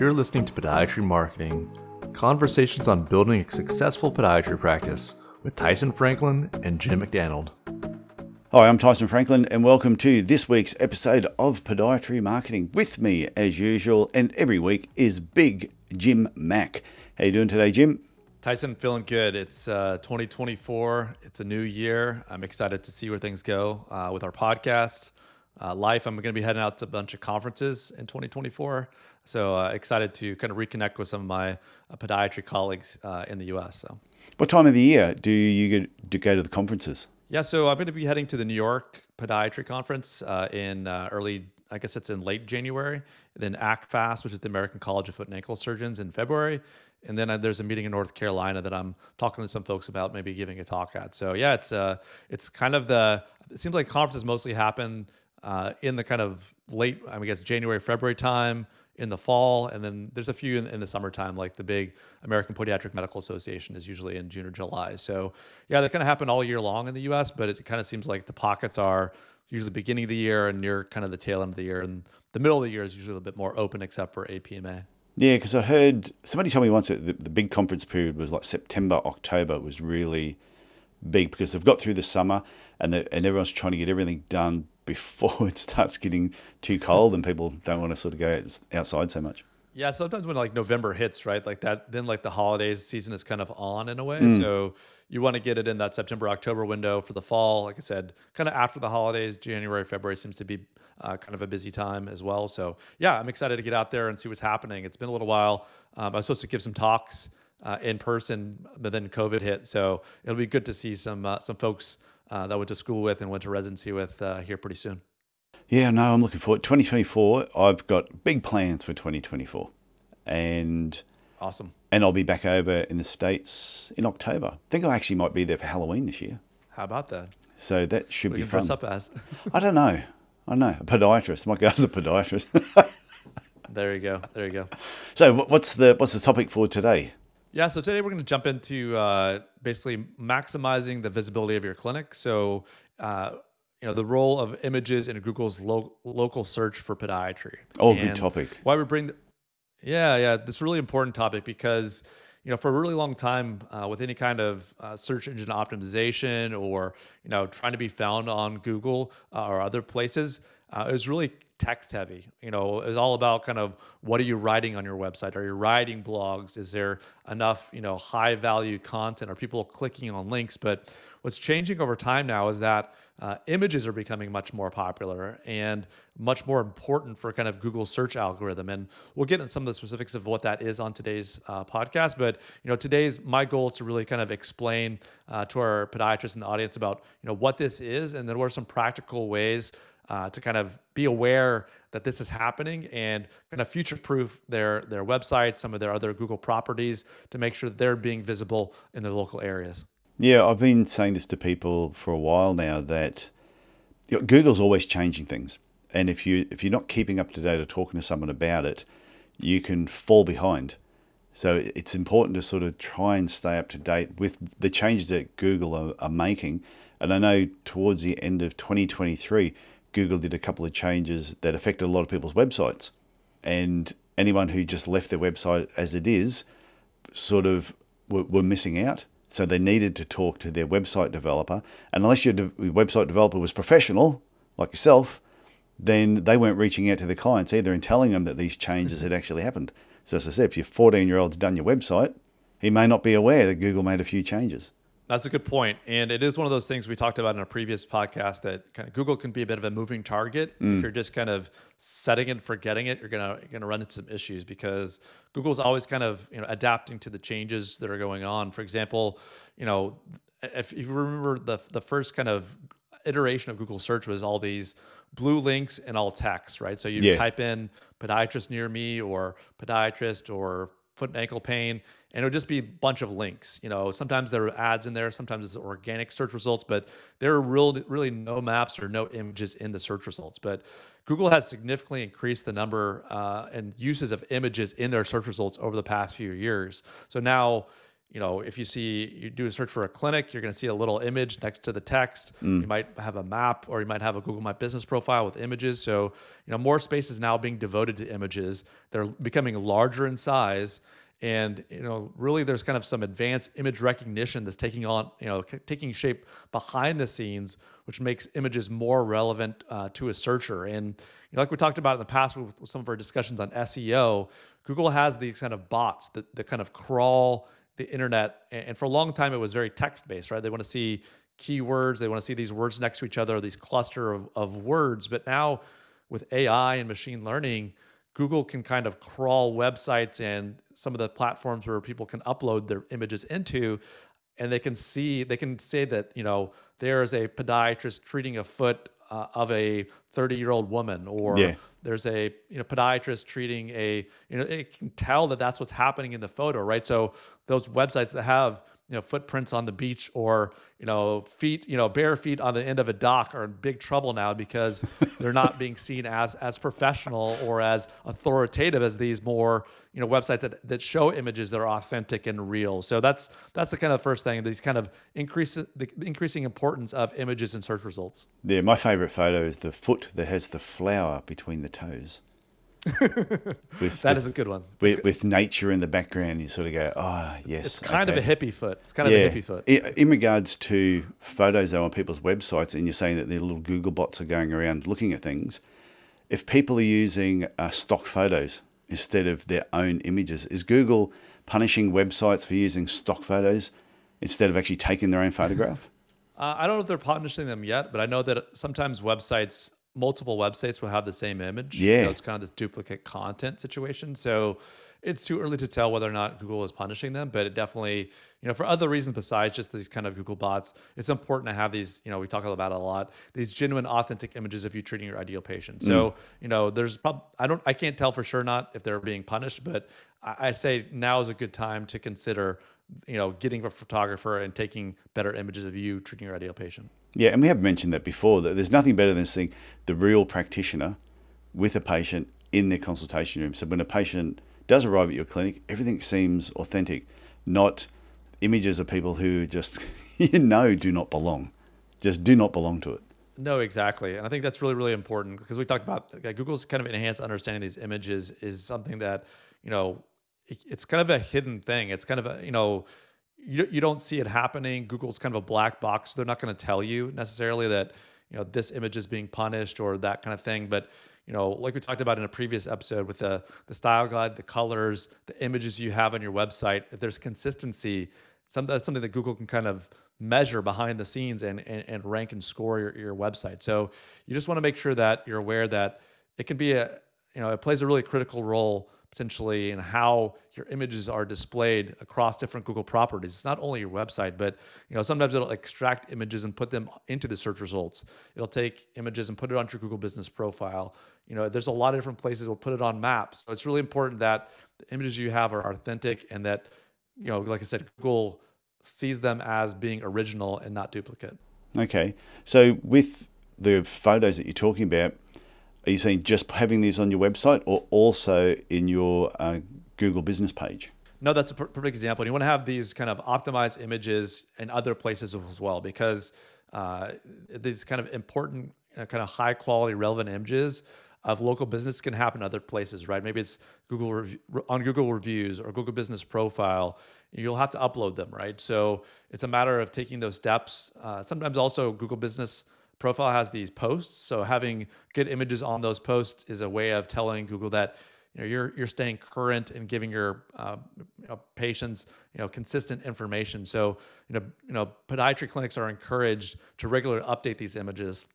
You're listening to Podiatry Marketing, conversations on building a successful podiatry practice with Tyson Franklin and Jim McDannald. Hi, I'm Tyson Franklin and welcome to this week's episode of Podiatry Marketing. With me, as usual, and every week, is Big Jim Mac. How you doing today, Jim? Tyson, feeling good. It's 2024. It's a new year. I'm excited to see where things go with our podcast. I'm going to be heading out to a bunch of conferences in 2024. So excited to kind of reconnect with some of my podiatry colleagues in the US. So, what time of the year do you get to go to the conferences? Yeah, so I'm going to be heading to the New York Podiatry Conference in late January. Then ACFAS, which is the American College of Foot and Ankle Surgeons, in February. And then there's a meeting in North Carolina that I'm talking to some folks about maybe giving a talk at. So yeah, it seems like conferences mostly happen in the kind of late, January, February time in the fall. And then there's a few in the summertime, like the big American Podiatric Medical Association is usually in June or July. So yeah, they kind of happen all year long in the US, but it kind of seems like the pockets are usually beginning of the year and near kind of the tail end of the year. And the middle of the year is usually a bit more open except for APMA. Yeah, because I heard somebody tell me once that the big conference period was like September, October was really big because they've got through the summer and everyone's trying to get everything done before it starts getting too cold and people don't want to sort of go outside so much. Yeah, sometimes when like November hits, right, like that, then like the holidays season is kind of on in a way. Mm. So you want to get it in that September, October window for the fall. Like I said, kind of after the holidays, January, February seems to be kind of a busy time as well. So yeah, I'm excited to get out there and see what's happening. It's been a little while. I was supposed to give some talks in person, but then COVID hit. So it'll be good to see some folks that I went to school with and went to residency with here pretty soon. Yeah, no, I'm looking forward. 2024, I've got big plans for 2024. And awesome. And I'll be back over in the States in October. I think I actually might be there for Halloween this year. How about that? So that should be fun. What are you dress up as? I don't know. A podiatrist. I might go as a podiatrist. There you go. So what's the topic for today? Yeah, so today we're going to jump into basically maximizing the visibility of your clinic. So the role of images in Google's local search for podiatry. Oh, and good topic. Why we bring this is a really important topic because, for a really long time with any kind of search engine optimization or, trying to be found on Google or other places, it was really text heavy. It was all about kind of what are you writing on your website? Are you writing blogs? Is there enough, high value content? Are people clicking on links? But what's changing over time now is that images are becoming much more popular and much more important for kind of Google search algorithm. And we'll get into some of the specifics of what that is on today's podcast. But, today's my goal is to really kind of explain to our podiatrists in the audience about, what this is and then what are some practical ways to kind of be aware that this is happening and kind of future-proof their website, some of their other Google properties to make sure they're being visible in their local areas. Yeah, I've been saying this to people for a while now that Google's always changing things. And if you're not keeping up to date or talking to someone about it, you can fall behind. So it's important to sort of try and stay up to date with the changes that Google are making. And I know towards the end of 2023, Google did a couple of changes that affected a lot of people's websites. And anyone who just left their website as it is sort of were missing out. So they needed to talk to their website developer. And unless your website developer was professional, like yourself, then they weren't reaching out to their clients either and telling them that these changes had actually happened. So as I said, if your 14-year-old's done your website, he may not be aware that Google made a few changes. That's a good point. And it is one of those things we talked about in a previous podcast that kind of Google can be a bit of a moving target. Mm. If you're just kind of setting it and forgetting it, you're going to run into some issues because Google's always kind of, adapting to the changes that are going on. For example, if you remember the first kind of iteration of Google search was all these blue links and all text, right? So you type in podiatrist near me or podiatrist or foot and ankle pain, and it would just be a bunch of links. Sometimes there are ads in there, sometimes it's organic search results, but there are really no maps or no images in the search results. But Google has significantly increased the number and uses of images in their search results over the past few years. So now you know, if you see, you do a search for a clinic, you're going to see a little image next to the text. You might have a map, or you might have a Google My Business profile with images. So, you know, more space is now being devoted to images. They're becoming larger in size. And, you know, really there's kind of some advanced image recognition that's taking on, you know, taking shape behind the scenes, which makes images more relevant to a searcher. And, you know, like we talked about in the past with some of our discussions on SEO, Google has these kind of bots that kind of crawl the internet. And for a long time, it was very text-based, right? They want to see keywords. They want to see these words next to each other, these cluster of words. But now with AI and machine learning, Google can kind of crawl websites and some of the platforms where people can upload their images into, and they can say that, you know, there is a podiatrist treating a foot of a 30-year-old woman, or there's a, you know, podiatrist treating a, you know, it can tell that that's what's happening in the photo, right? So those websites that have, you know, footprints on the beach, or, you know, feet, you know, bare feet on the end of a dock, are in big trouble now because they're not being seen as professional or as authoritative as these more, you know, websites that show images that are authentic and real. So that's the kind of first thing, these kind of increasing importance of images in search results. Yeah, my favorite photo is the foot that has the flower between the toes. Is a good one. With nature in the background, you sort of go, oh, yes. It's kind of a hippie foot. It's kind of a hippie foot. In regards to photos, though, on people's websites, and you're saying that the little Google bots are going around looking at things, if people are using stock photos instead of their own images, is Google punishing websites for using stock photos instead of actually taking their own photograph? I don't know if they're punishing them yet, but I know that sometimes multiple websites will have the same image. Yeah. You know, it's kind of this duplicate content situation. So it's too early to tell whether or not Google is punishing them, but it definitely, you know, for other reasons besides just these kind of Google bots, it's important to have these, you know, we talk about it a lot, these genuine, authentic images of you treating your ideal patient. So, you know, there's probably, I can't tell for sure not if they're being punished, but I say now is a good time to consider, you know, getting a photographer and taking better images of you treating your ideal patient. Yeah, and we have mentioned that before, that there's nothing better than seeing the real practitioner with a patient in their consultation room. So when a patient does arrive at your clinic, everything seems authentic, not images of people who just, you know, do not belong, just do not belong to it. No, exactly. And I think that's really, really important, because we talked about Google's kind of enhanced understanding of these images is something that, you know, it's kind of a hidden thing. It's kind of a, you know, you don't see it happening. Google's kind of a black box. They're not going to tell you necessarily that, you know, this image is being punished or that kind of thing. But, you know, like we talked about in a previous episode with the style guide, the colors, the images you have on your website, if there's consistency, that's something that Google can kind of measure behind the scenes and rank and score your website. So you just want to make sure that you're aware that it can be it plays a really critical role potentially in how your images are displayed across different Google properties. It's not only your website, but, you know, sometimes it'll extract images and put them into the search results. It'll take images and put it onto your Google Business profile. You know, there's a lot of different places it'll put it on maps. So it's really important that the images you have are authentic and that, you know, like I said, Google sees them as being original and not duplicate. Okay. So with the photos that you're talking about, are you saying just having these on your website or also in your Google business page? No, that's a perfect example. And you want to have these kind of optimized images in other places as well, because these kind of important, kind of high quality, relevant images of local business can happen in other places, right? Maybe it's on Google Reviews or Google Business Profile. You'll have to upload them, right? So it's a matter of taking those steps. Sometimes also Google Business Profile has these posts, so having good images on those posts is a way of telling Google that, you know, you're staying current and giving your patients, you know, consistent information. So, you know, podiatry clinics are encouraged to regularly update these images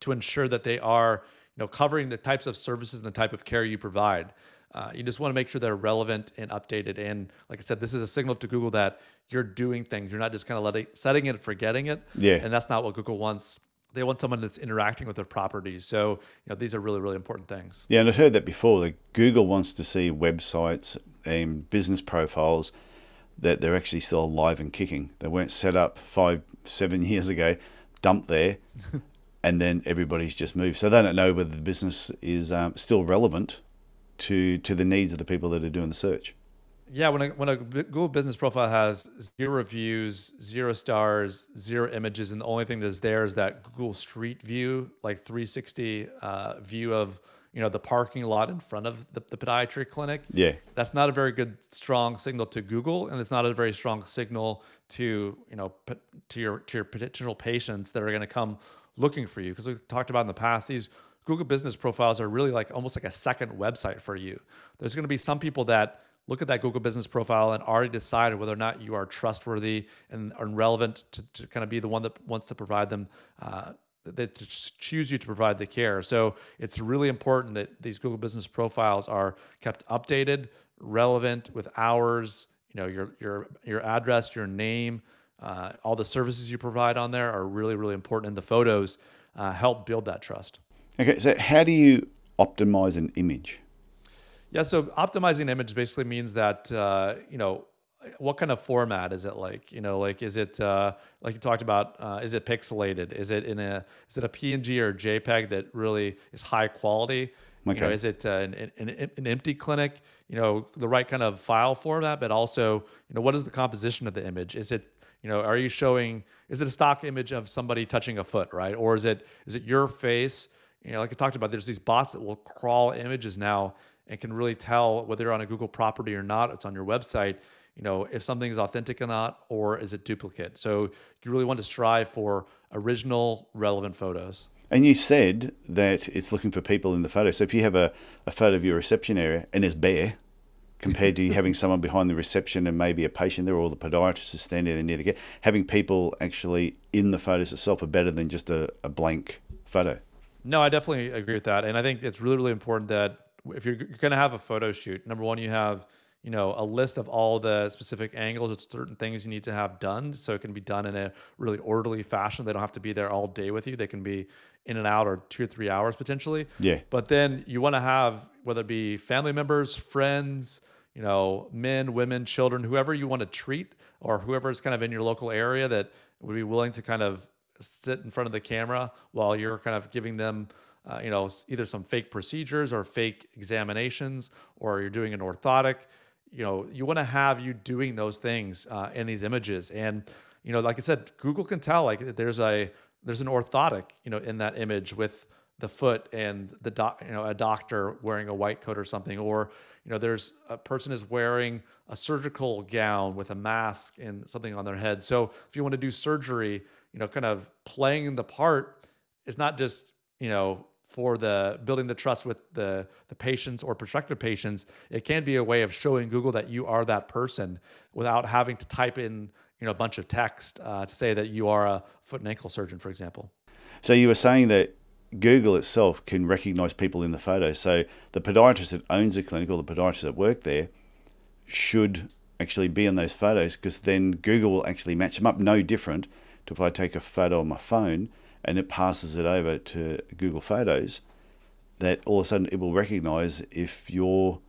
to ensure that they are, you know, covering the types of services and the type of care you provide. You just want to make sure they're relevant and updated. And like I said, this is a signal to Google that you're doing things. You're not just kind of setting it and forgetting it. Yeah. And that's not what Google wants. They want someone that's interacting with their properties. So, you know, these are really, really important things. Yeah, and I've heard that before, that Google wants to see websites and business profiles that they're actually still alive and kicking. They weren't set up 5-7 years ago, dumped there, and then everybody's just moved. So they don't know whether the business is still relevant to the needs of the people that are doing the search. yeah, when a Google business profile has zero reviews, 0 stars, 0 images, and the only thing that's there is that Google Street View, like 360 view of, you know, the parking lot in front of the podiatry clinic. Yeah, that's not a very good strong signal to Google, and it's not a very strong signal to, you know, to your potential patients that are going to come looking for you. Because we've talked about in the past, these Google business profiles are really like almost like a second website for you. There's going to be some people that look at that Google business profile and already decide whether or not you are trustworthy and are relevant to kind of be the one that wants to provide them. They choose you to provide the care. So it's really important that these Google business profiles are kept updated, relevant with hours, you know, your address, your name, all the services you provide on there are really, really important. And the photos help build that trust. Okay. So how do you optimize an image? Yeah. So optimizing an image basically means that, you know, what kind of format is it like? You know, like, is it like you talked about? Is it pixelated? Is it is it a PNG or a JPEG that really is high quality? Okay. You know, is it an empty clinic? You know, the right kind of file format, but also, you know, what is the composition of the image? Is it, you know, are you showing? Is it a stock image of somebody touching a foot, right? Or is it your face? You know, like I talked about, there's these bots that will crawl images now and can really tell whether you're on a Google property or not. It's on your website. You know, if something is authentic or not, or is it duplicate? So you really want to strive for original, relevant photos. And you said that it's looking for people in the photo. So if you have a photo of your reception area and it's bare compared to you having someone behind the reception and maybe a patient there or the podiatrist is standing there near the gate, having people actually in the photos itself are better than just a blank photo. No, I definitely agree with that. And I think it's really, really important that if you're going to have a photo shoot, number one, you have, you know, a list of all the specific angles. It's certain things you need to have done so it can be done in a really orderly fashion. They don't have to be there all day with you. They can be in and out or 2 or 3 hours potentially. Yeah. But then you want to have, whether it be family members, friends, you know, men, women, children, whoever you want to treat or whoever is kind of in your local area that would be willing to kind of sit in front of the camera while you're kind of giving them, you know, either some fake procedures or fake examinations, or you're doing an orthotic. You know, you want to have you doing those things in these images. And, you know, like I said, Google can tell, like, there's an orthotic, you know, in that image with the foot and the a doctor wearing a white coat or something, or, you know, there's a person is wearing a surgical gown with a mask and something on their head. So if you want to do surgery, you know, kind of playing the part is not just, you know, for the building the trust with the patients or prospective patients. It can be a way of showing Google that you are that person without having to type in, you know, a bunch of text to say that you are a foot and ankle surgeon, for example. So you were saying that Google itself can recognize people in the photo. So the podiatrist that owns a clinic or the podiatrist that work there should actually be in those photos, because then Google will actually match them up, no different to if I take a photo on my phone and it passes it over to Google Photos, that all of a sudden it will recognize if you're,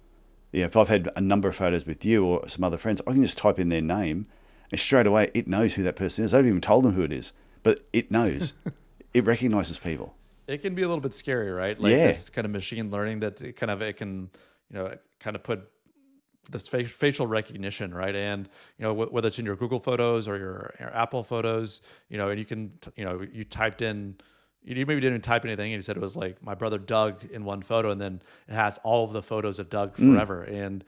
you know, if I've had a number of photos with you or some other friends, I can just type in their name and straight away it knows who that person is. I haven't even told them who it is, but it knows. It recognizes people. It can be a little bit scary, right? Like, yeah. This kind of machine learning that it can, you know, kind of put this facial recognition, right? And, you know, whether it's in your Google Photos or your Apple Photos, you know, and you can, you know, you typed in, you maybe didn't even type anything, and you said it was like my brother Doug in one photo, and then it has all of the photos of Doug forever. And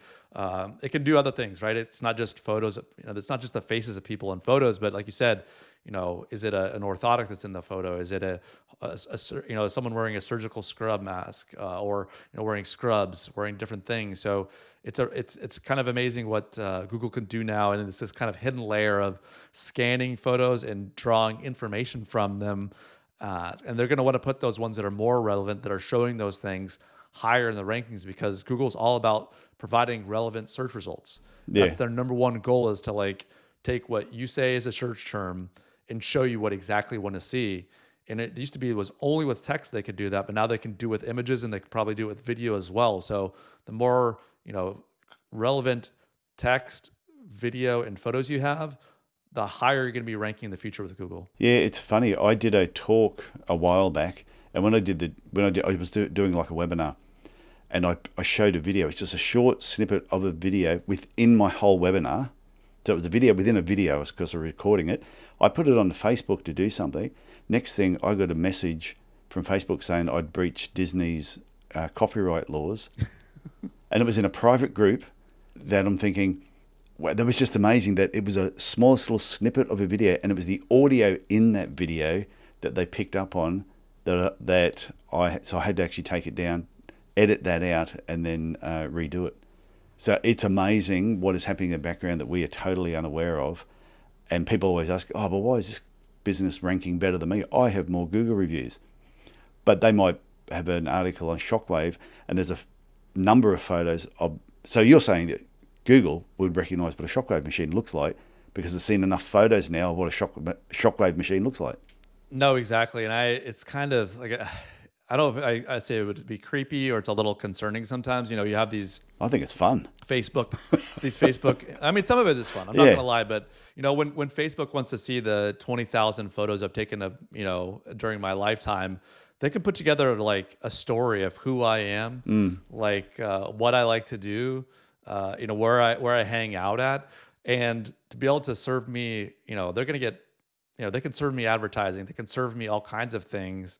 it can do other things, right? It's not just photos, you know, it's not just the faces of people in photos, but like you said, you know, is it an orthotic that's in the photo? Is it you know, someone wearing a surgical scrub mask, or, you know, wearing scrubs, wearing different things? So it's kind of amazing what Google can do now, and it's this kind of hidden layer of scanning photos and drawing information from them, and they're going to want to put those ones that are more relevant, that are showing those things, higher in the rankings, because Google's all about providing relevant search results. Yeah. That's their number one goal, is to like take what you say is a search term and show you what exactly you want to see. And it used to be it was only with text they could do that, but now they can do with images, and they could probably do it with video as well. So the more, you know, relevant text, video, and photos you have, the higher you're going to be ranking in the future with Google. Yeah, it's funny. I did a talk a while back, and when I was doing like a webinar, And I showed a video. It's just a short snippet of a video within my whole webinar. So it was a video within a video, because I'm recording it. I put it on Facebook to do something. Next thing, I got a message from Facebook saying I'd breached Disney's copyright laws. And it was in a private group that I'm thinking, wow, that was just amazing that it was a smallest little snippet of a video, and it was the audio in that video that they picked up on that I had to actually take it down, edit that out, and then redo it. So it's amazing what is happening in the background that we are totally unaware of. And people always ask, oh, but why is this business ranking better than me? I have more Google reviews. But they might have an article on Shockwave, and there's a number of photos of... So you're saying that Google would recognise what a Shockwave machine looks like because it's seen enough photos now of what a Shockwave machine looks like. No, exactly. And it's kind of like... I don't know if I say it would be creepy or it's a little concerning sometimes. You know, you have these... I think it's fun. Facebook. I mean, some of it is fun. I'm not going to lie. But, you know, when Facebook wants to see the 20,000 photos I've taken of, you know, during my lifetime, they can put together like a story of who I am, like what I like to do, you know, where I hang out at. And to be able to serve me, you know, they're going to get, you know, they can serve me advertising. They can serve me all kinds of things,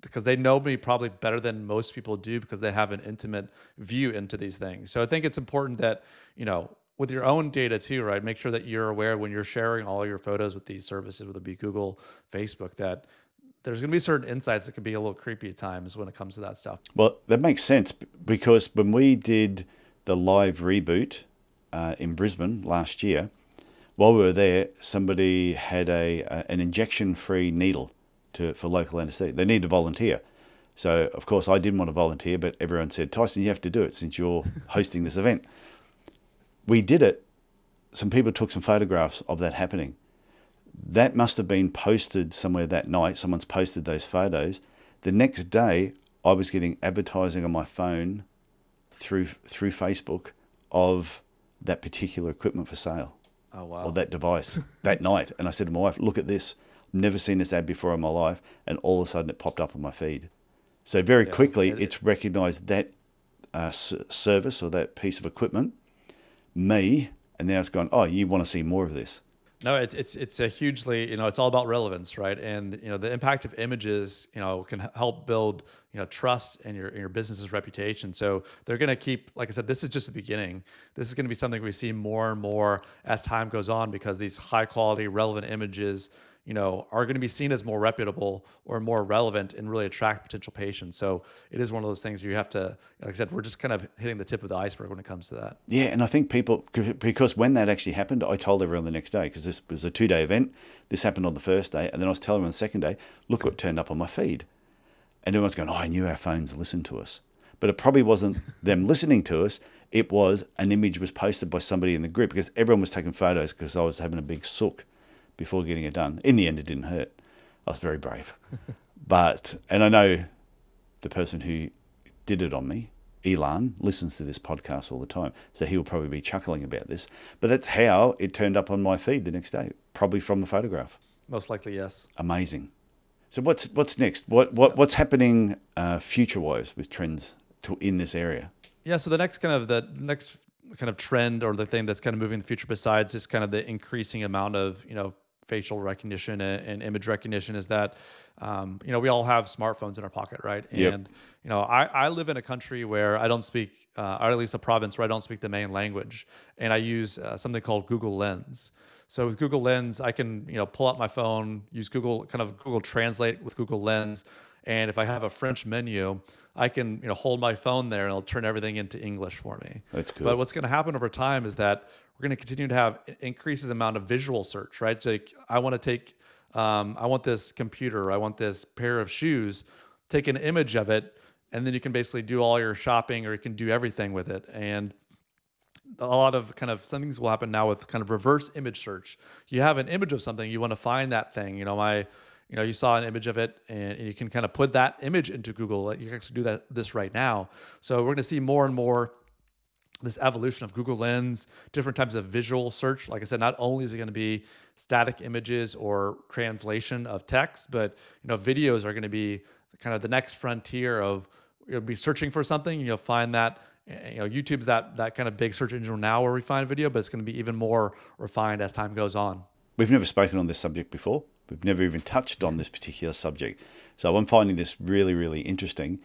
because they know me probably better than most people do, because they have an intimate view into these things. So I think it's important that, you know, with your own data too, right? Make sure that you're aware when you're sharing all your photos with these services, whether it be Google, Facebook, that there's going to be certain insights that can be a little creepy at times when it comes to that stuff. Well, that makes sense, because when we did the live reboot in Brisbane last year, while we were there, somebody had an injection-free needle for local anesthesia. They need to volunteer. So, of course, I didn't want to volunteer, but everyone said, Tyson, you have to do it since you're hosting this event. We did it. Some people took some photographs of that happening. That must have been posted somewhere that night. Someone's posted those photos. The next day, I was getting advertising on my phone through Facebook of that particular equipment for sale. Oh, wow. Or that device that night. And I said to my wife, look at this. Never seen this ad before in my life, and all of a sudden it popped up on my feed. So very quickly, it's recognised that service or that piece of equipment, me, and now it's gone, oh, you want to see more of this. No, it's a hugely, you know, it's all about relevance, right? And, you know, the impact of images, you know, can help build, you know, trust in your business's reputation. So they're going to keep, like I said, this is just the beginning. This is going to be something we see more and more as time goes on, because these high quality, relevant images, you know, are going to be seen as more reputable or more relevant and really attract potential patients. So it is one of those things where you have to, like I said, we're just kind of hitting the tip of the iceberg when it comes to that. Yeah, and I think people, because when that actually happened, I told everyone the next day, because this was a two-day event. This happened on the first day, and then I was telling them on the second day, look what turned up on my feed. And everyone's going, oh, I knew our phones listened to us. But it probably wasn't them listening to us. It was an image was posted by somebody in the group, because everyone was taking photos because I was having a big sook before getting it done. In the end, it didn't hurt. I was very brave. And I know the person who did it on me, Elan, listens to this podcast all the time, so he'll probably be chuckling about this. But that's how it turned up on my feed the next day, probably from the photograph. Most likely, yes. Amazing. So what's next? What's happening future-wise with trends in this area? Yeah, so the next kind of trend, or the thing that's kind of moving in the future, besides just kind of the increasing amount of, you know, facial recognition and image recognition, is that, you know, we all have smartphones in our pocket, right? Yep. And, you know, I live in a country where I don't speak, or at least a province where I don't speak the main language. And I use something called Google Lens. So with Google Lens, I can, you know, pull up my phone, use Google Translate with Google Lens. And if I have a French menu, I can, you know, hold my phone there and it'll turn everything into English for me. That's cool. But what's going to happen over time is that we're going to continue to have increases amount of visual search, right? So I want to take, I want this computer, I want this pair of shoes, take an image of it, and then you can basically do all your shopping, or you can do everything with it. And a lot of kind of some things will happen now with kind of reverse image search. You have an image of something, you want to find that thing. You know, you know, you saw an image of it, and you can kind of put that image into Google. You can actually do this right now. So we're going to see more and more this evolution of Google Lens, different types of visual search. Like I said, not only is it going to be static images or translation of text, but, you know, videos are going to be kind of the next frontier of, you'll be searching for something and you'll find that, you know, YouTube's that kind of big search engine now where we find video, but it's going to be even more refined as time goes on. We've never spoken on this subject before. We've never even touched on this particular subject. So I'm finding this really, really interesting.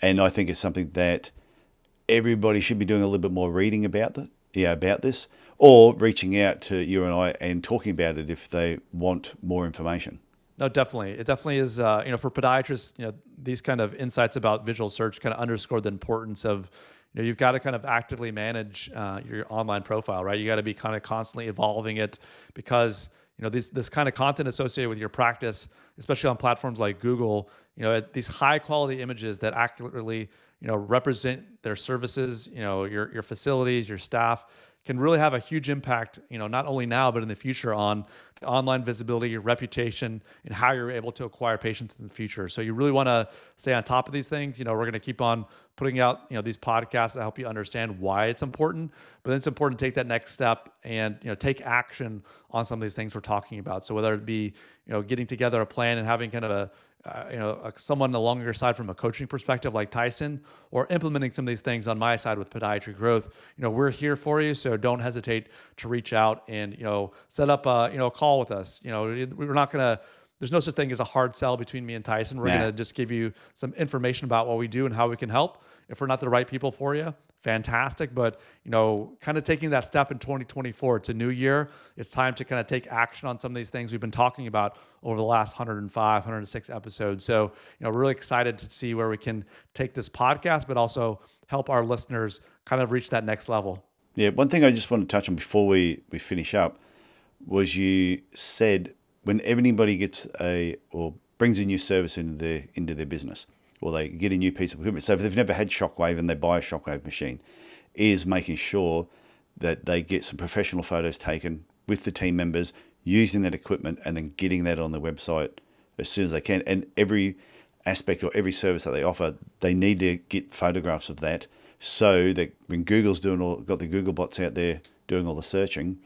And I think it's something that everybody should be doing a little bit more reading about about this, or reaching out to you and I and talking about it if they want more information. No, definitely. It definitely is, for podiatrists, these kind of insights about visual search kind of underscore the importance of, you've got to kind of actively manage your online profile, right? You got to be kind of constantly evolving it, because this kind of content associated with your practice, especially on platforms like Google, these high quality images that accurately, represent their services, your facilities, your staff, can really have a huge impact, not only now, but in the future on the online visibility, your reputation, and how you're able to acquire patients in the future. So you really want to stay on top of these things. We're going to keep on putting out, these podcasts that help you understand why it's important, but then it's important to take that next step and, take action on some of these things we're talking about. So whether it be, getting together a plan and having kind of someone along your side from a coaching perspective like Tyson, or implementing some of these things on my side with Podiatry Growth, we're here for you. So don't hesitate to reach out and, set up a, a call with us. We're not going to, there's no such thing as a hard sell between me and Tyson. We're going to just give you some information about what we do and how we can help. If we're not the right people for you, fantastic. But, kind of taking that step in 2024, it's a new year. It's time to kind of take action on some of these things we've been talking about over the last 105, 106 episodes. So, really excited to see where we can take this podcast, but also help our listeners kind of reach that next level. Yeah. One thing I just want to touch on before we finish up was, you said when anybody gets or brings a new service into their business, or they get a new piece of equipment. So if they've never had Shockwave and they buy a Shockwave machine, is making sure that they get some professional photos taken with the team members using that equipment, and then getting that on their website as soon as they can. And every aspect or every service that they offer, they need to get photographs of that, so that when Google's got the Google bots out there doing all the searching,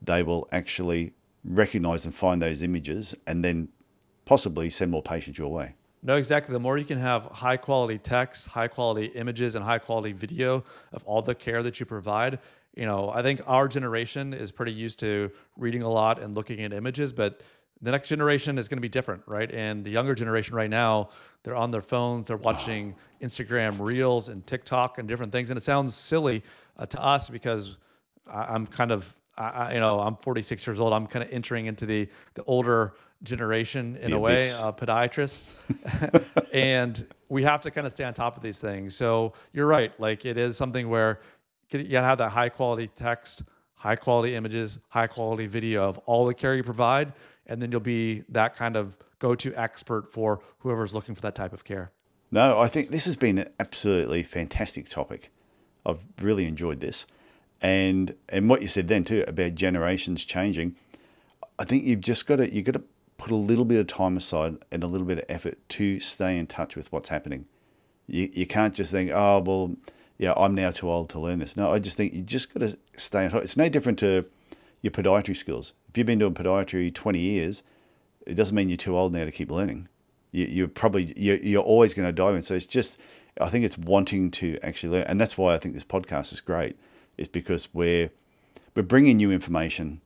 they will actually recognize and find those images, and then possibly send more patients your way. No, exactly. The more you can have high quality text, high quality images, and high quality video of all the care that you provide. I think our generation is pretty used to reading a lot and looking at images, but the next generation is going to be different, right? And the younger generation right now, they're on their phones, they're watching Instagram Reels and TikTok and different things. And it sounds silly to us, because I'm 46 years old. I'm kind of entering into the older generation in a way, podiatrists, and we have to kind of stay on top of these things. So you're right. Like, it is something where you gotta have that high quality text, high quality images, high quality video of all the care you provide. And then you'll be that kind of go-to expert for whoever's looking for that type of care. No, I think this has been an absolutely fantastic topic. I've really enjoyed this. And what you said then too, about generations changing, I think you've got to put a little bit of time aside and a little bit of effort to stay in touch with what's happening. You can't just think, I'm now too old to learn this. No, I just think you just got to stay in touch. It's no different to your podiatry skills. If you've been doing podiatry 20 years, it doesn't mean you're too old now to keep learning. You're always going to dive in. So it's just, I think it's wanting to actually learn. And that's why I think this podcast is great. It's because we're bringing new information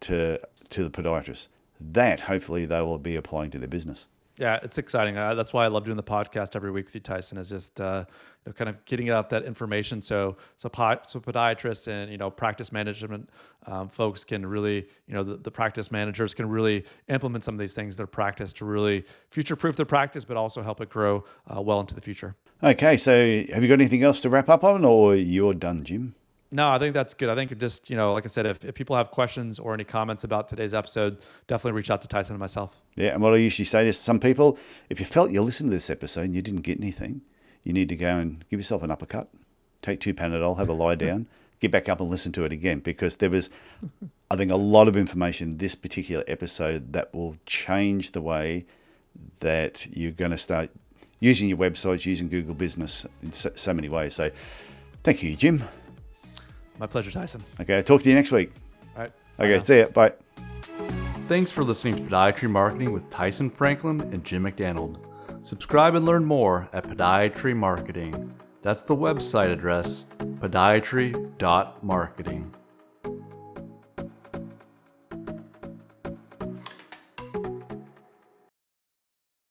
to the podiatrist that hopefully they will be applying to their business. Yeah, it's exciting. That's why I love doing the podcast every week with you, Tyson, is just kind of getting out that information so podiatrists and practice management folks can really, the practice managers can really implement some of these things in their practice to really future-proof their practice, but also help it grow well into the future. Okay, so have you got anything else to wrap up on, or you're done, Jim? No, I think that's good. I think just, like I said, if people have questions or any comments about today's episode, definitely reach out to Tyson and myself. Yeah, and what I usually say to some people, if you felt you listened to this episode and you didn't get anything, you need to go and give yourself an uppercut, take 2 Panadol, have a lie down, get back up and listen to it again, because there was, I think, a lot of information in this particular episode that will change the way that you're going to start using your websites, using Google Business in so many ways. So thank you, Jim. My pleasure, Tyson. Okay, I'll talk to you next week. All right. Okay, see ya. Bye. Thanks for listening to Podiatry Marketing with Tyson Franklin and Jim McDannald. Subscribe and learn more at Podiatry Marketing. That's the website address, podiatry.marketing.